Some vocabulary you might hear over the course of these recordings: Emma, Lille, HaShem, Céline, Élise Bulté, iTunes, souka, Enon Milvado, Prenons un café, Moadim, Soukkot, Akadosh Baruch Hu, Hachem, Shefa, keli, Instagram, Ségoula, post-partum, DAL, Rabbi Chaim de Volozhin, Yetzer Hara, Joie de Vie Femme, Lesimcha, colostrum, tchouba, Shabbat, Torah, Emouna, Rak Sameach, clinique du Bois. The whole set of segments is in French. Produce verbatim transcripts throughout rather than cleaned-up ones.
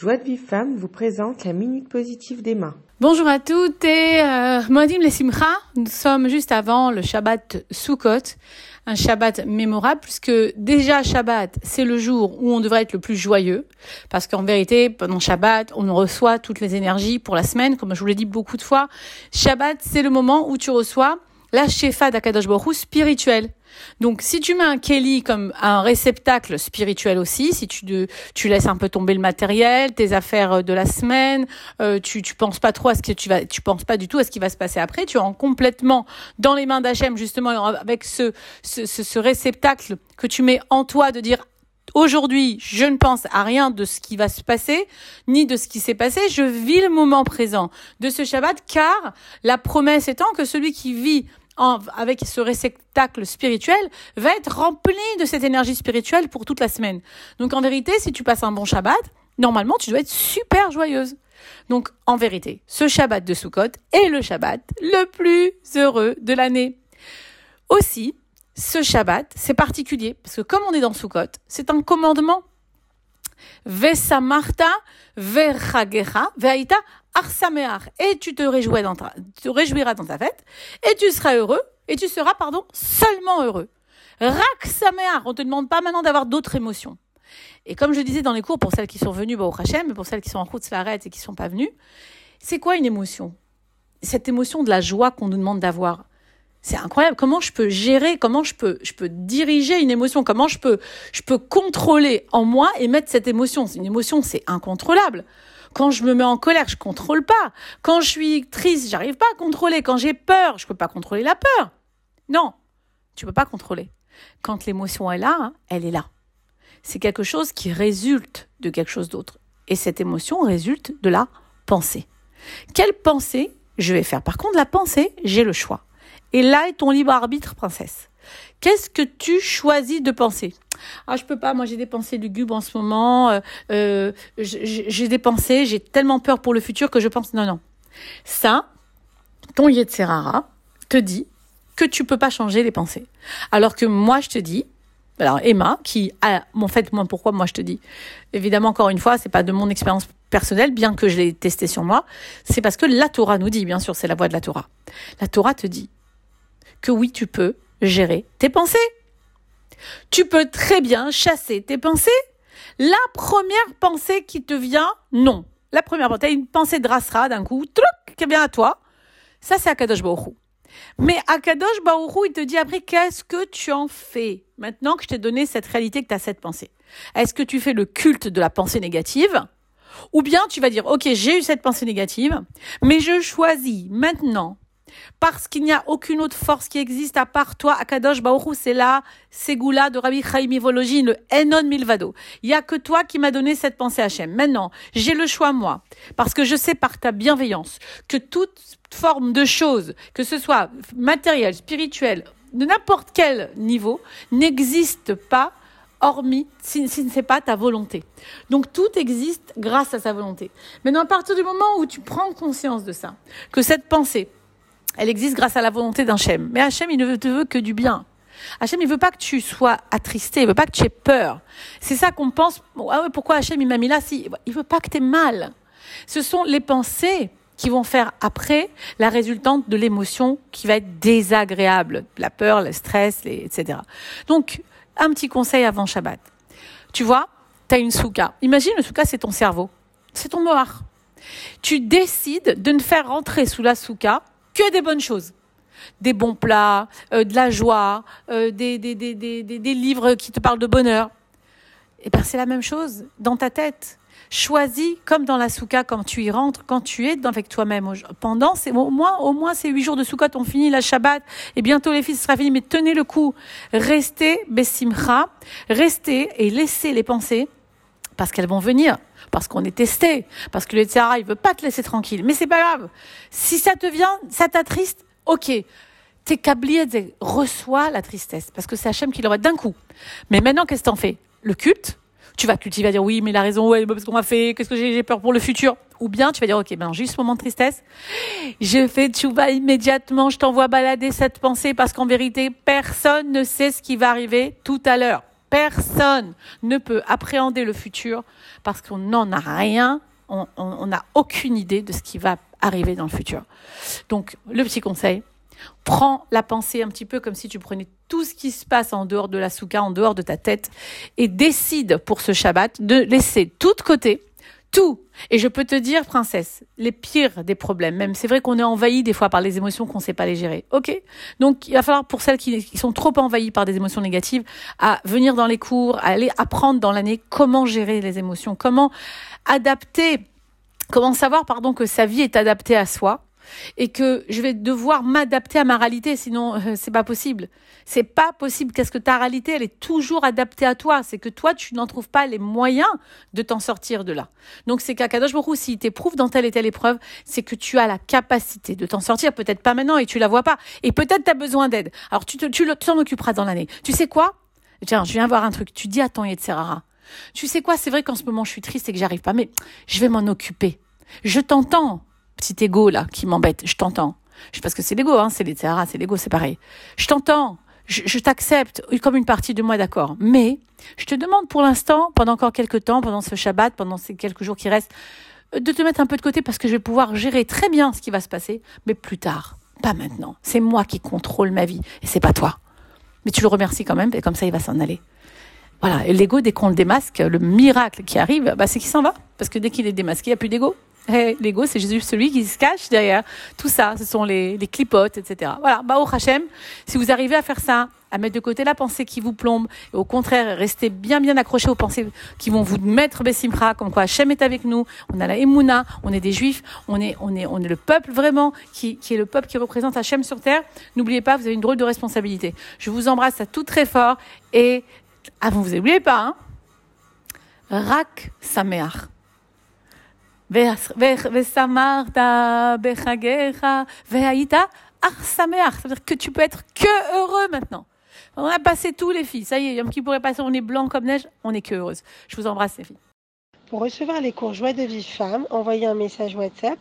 Joie de Vie Femme vous présente la Minute Positive d'Emma. Bonjour à toutes et euh, Moadim Lesimcha. Nous sommes juste avant le Shabbat Soukkot, un Shabbat mémorable puisque déjà Shabbat, c'est le jour où on devrait être le plus joyeux parce qu'en vérité, pendant Shabbat, on reçoit toutes les énergies pour la semaine, comme je vous l'ai dit beaucoup de fois. Shabbat, c'est le moment où tu reçois la Shefa d'Akadosh Baruch Hu spirituelle. Donc, si tu mets un keli comme un réceptacle spirituel aussi, si tu de, tu laisses un peu tomber le matériel, tes affaires de la semaine, euh, tu tu penses pas trop à ce que tu vas, tu penses pas du tout à ce qui va se passer après, tu rentres complètement dans les mains d'Hachem justement avec ce ce, ce ce réceptacle que tu mets en toi de dire aujourd'hui, je ne pense à rien de ce qui va se passer, ni de ce qui s'est passé. Je vis le moment présent de ce Shabbat, car la promesse étant que celui qui vit en, avec ce réceptacle spirituel va être rempli de cette énergie spirituelle pour toute la semaine. Donc, en vérité, si tu passes un bon Shabbat, normalement, tu dois être super joyeuse. Donc, en vérité, ce Shabbat de Soukkot est le Shabbat le plus heureux de l'année. Aussi, ce Shabbat, c'est particulier, parce que comme on est dans Soukkot, c'est un commandement. « Vesamarta verchagecha vehaïta arsameach » et tu te réjouis dans ta, tu réjouiras dans ta fête, et tu seras heureux, et tu seras, pardon, seulement heureux. « Rak Sameach » on ne te demande pas maintenant d'avoir d'autres émotions. Et comme je disais dans les cours, pour celles qui sont venues au HaShem, et pour celles qui sont en route, se l'arrêtent et qui ne sont pas venues, c'est quoi une émotion? Cette émotion de la joie qu'on nous demande d'avoir. C'est incroyable. Comment je peux gérer, comment je peux, je peux diriger une émotion, comment je peux, je peux contrôler en moi et mettre cette émotion. Une émotion, c'est incontrôlable. Quand je me mets en colère, je contrôle pas. Quand je suis triste, j'arrive pas à contrôler. Quand j'ai peur, je peux pas contrôler la peur. Non. Tu peux pas contrôler. Quand l'émotion est là, elle est là. C'est quelque chose qui résulte de quelque chose d'autre. Et cette émotion résulte de la pensée. Quelle pensée je vais faire? Par contre, la pensée, j'ai le choix. Et là est ton libre arbitre, princesse. Qu'est-ce que tu choisis de penser? Ah, je peux pas, moi j'ai des pensées lugubres en ce moment, euh, euh, j'ai, j'ai des pensées, j'ai tellement peur pour le futur que je pense... Non, non. Ça, ton Yetzer Hara te dit que tu peux pas changer les pensées. Alors que moi je te dis... Alors Emma, qui a, en fait, moi, pourquoi moi je te dis, évidemment, encore une fois, c'est pas de mon expérience personnelle, bien que je l'ai testée sur moi, c'est parce que la Torah nous dit, bien sûr, c'est la voix de la Torah. La Torah te dit que oui, tu peux gérer tes pensées. Tu peux très bien chasser tes pensées. La première pensée qui te vient, non. La première pensée, une pensée de rasra d'un coup, truc, qui vient à toi. Ça, c'est Akadosh Baruch Hu. Mais Akadosh Baruch Hu, il te dit après, qu'est-ce que tu en fais? Maintenant que je t'ai donné cette réalité, que tu as cette pensée. Est-ce que tu fais le culte de la pensée négative? Ou bien tu vas dire, ok, j'ai eu cette pensée négative, mais je choisis maintenant, parce qu'il n'y a aucune autre force qui existe à part toi, Akadosh Baruch Hu, c'est la Ségoula de Rabbi Chaim de Volozhin, le Enon Milvado. Il n'y a que toi qui m'as donné cette pensée Hachem. Maintenant, j'ai le choix, moi, parce que je sais par ta bienveillance que toute forme de chose, que ce soit matérielle, spirituelle, de n'importe quel niveau, n'existe pas hormis, si, si ce n'est pas ta volonté. Donc, tout existe grâce à sa volonté. Maintenant, à partir du moment où tu prends conscience de ça, que cette pensée, elle existe grâce à la volonté d'Hachem. Mais Hachem, il ne te veut que du bien. Hachem, il ne veut pas que tu sois attristé, il ne veut pas que tu aies peur. C'est ça qu'on pense. Ah ouais, pourquoi Hachem, il m'a mis là? Si, il ne veut pas que tu aies mal. Ce sont les pensées qui vont faire après la résultante de l'émotion qui va être désagréable. La peur, le stress, les, et cetera. Donc, un petit conseil avant Shabbat. Tu vois, tu as une souka. Imagine, le souka, c'est ton cerveau. C'est ton mohar. Tu décides de ne faire rentrer sous la souka que des bonnes choses, des bons plats, euh, de la joie, euh, des, des, des, des, des, des livres qui te parlent de bonheur. Et bien, c'est la même chose dans ta tête. Choisis, comme dans la souka, quand tu y rentres, quand tu es avec toi-même. Pendant, c'est, au, moins, au moins ces huit jours de souka, on finit la Shabbat, et bientôt les filles, ce sera fini, mais tenez le coup. Restez, Bessimcha, restez et laissez les pensées, parce qu'elles vont venir, parce qu'on est testé, parce que le Yetzer Hara, il veut pas te laisser tranquille. Mais c'est pas grave. Si ça te vient, ça t'attriste, ok. T'es câblé, reçois la tristesse, parce que c'est Hachem qui l'envoie d'un coup. Mais maintenant, qu'est-ce que t'en fais? Le culte. Tu vas cultiver, à dire oui, mais la raison, ouais, parce qu'on m'a fait, qu'est-ce que j'ai, j'ai peur pour le futur. Ou bien tu vas dire, ok, ben j'ai eu ce moment de tristesse, je fais tchouba immédiatement, je t'envoie balader cette pensée, parce qu'en vérité, personne ne sait ce qui va arriver tout à l'heure. Personne ne peut appréhender le futur parce qu'on n'en a rien, on n'a aucune idée de ce qui va arriver dans le futur. Donc, le petit conseil, prends la pensée un petit peu comme si tu prenais tout ce qui se passe en dehors de la souka, en dehors de ta tête, et décide pour ce Shabbat de laisser tout de côté, tout. Et je peux te dire, princesse, les pires des problèmes, même c'est vrai qu'on est envahi des fois par les émotions qu'on ne sait pas les gérer. Ok. Donc, il va falloir pour celles qui, qui sont trop envahies par des émotions négatives, à venir dans les cours, à aller apprendre dans l'année comment gérer les émotions, comment adapter, comment savoir, pardon, que sa vie est adaptée à soi. Et que je vais devoir m'adapter à ma réalité, sinon euh, c'est pas possible. C'est pas possible. Qu'est-ce que ta réalité, elle est toujours adaptée à toi. C'est que toi, tu n'en trouves pas les moyens de t'en sortir de là. Donc c'est qu'Akadosh Baruch Hou, s'il t'éprouve dans telle et telle épreuve, c'est que tu as la capacité de t'en sortir. Peut-être pas maintenant et tu la vois pas. Et peut-être t'as besoin d'aide. Alors tu, te, tu, le, tu t'en occuperas dans l'année. Tu sais quoi ? Tiens, je viens voir un truc. Tu dis à ton Yetzer Hara. Tu sais quoi ? C'est vrai qu'en ce moment je suis triste et que j'arrive pas, mais je vais m'en occuper. Je t'entends. Petit égo là qui m'embête, je t'entends. Je sais pas ce que c'est l'ego, hein, c'est l'Yetzer Hara, c'est l'ego, c'est pareil. Je t'entends, je, je t'accepte comme une partie de moi, d'accord. Mais je te demande pour l'instant, pendant encore quelques temps, pendant ce Shabbat, pendant ces quelques jours qui restent, de te mettre un peu de côté parce que je vais pouvoir gérer très bien ce qui va se passer, mais plus tard, pas maintenant. C'est moi qui contrôle ma vie et c'est pas toi. Mais tu le remercies quand même et comme ça il va s'en aller. Voilà, et l'ego dès qu'on le démasque, le miracle qui arrive, bah c'est qu'il s'en va parce que dès qu'il est démasqué, il y a plus d'ego. Hey, l'ego, c'est Jésus, celui qui se cache derrière tout ça. Ce sont les, les clipotes, et cetera. Voilà, bah, au Hachem, si vous arrivez à faire ça, à mettre de côté la pensée qui vous plombe, et au contraire, restez bien, bien accrochés aux pensées qui vont vous mettre Lesimcha, comme quoi Hachem est avec nous, on a la Emouna, on est des Juifs, on est, on est, on est le peuple vraiment, qui, qui est le peuple qui représente Hachem sur Terre. N'oubliez pas, vous avez une drôle de responsabilité. Je vous embrasse à toutes très fort, et ah, vous n'oubliez pas, hein, Rak Sameach. Vesamarta bechagecha vehaïta arsameach. Ça veut dire que tu peux être que heureux maintenant. On a passé tous les filles. Ça y est, il y a un qui pourrait passer, on est blanc comme neige, on n'est que heureuse. Je vous embrasse les filles. Pour recevoir les cours Joie de Vie Femme, envoyez un message WhatsApp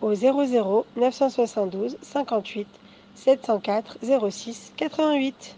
au zéro zéro neuf cent soixante-douze cinquante-huit sept cent quatre zéro six quatre-vingt-huit.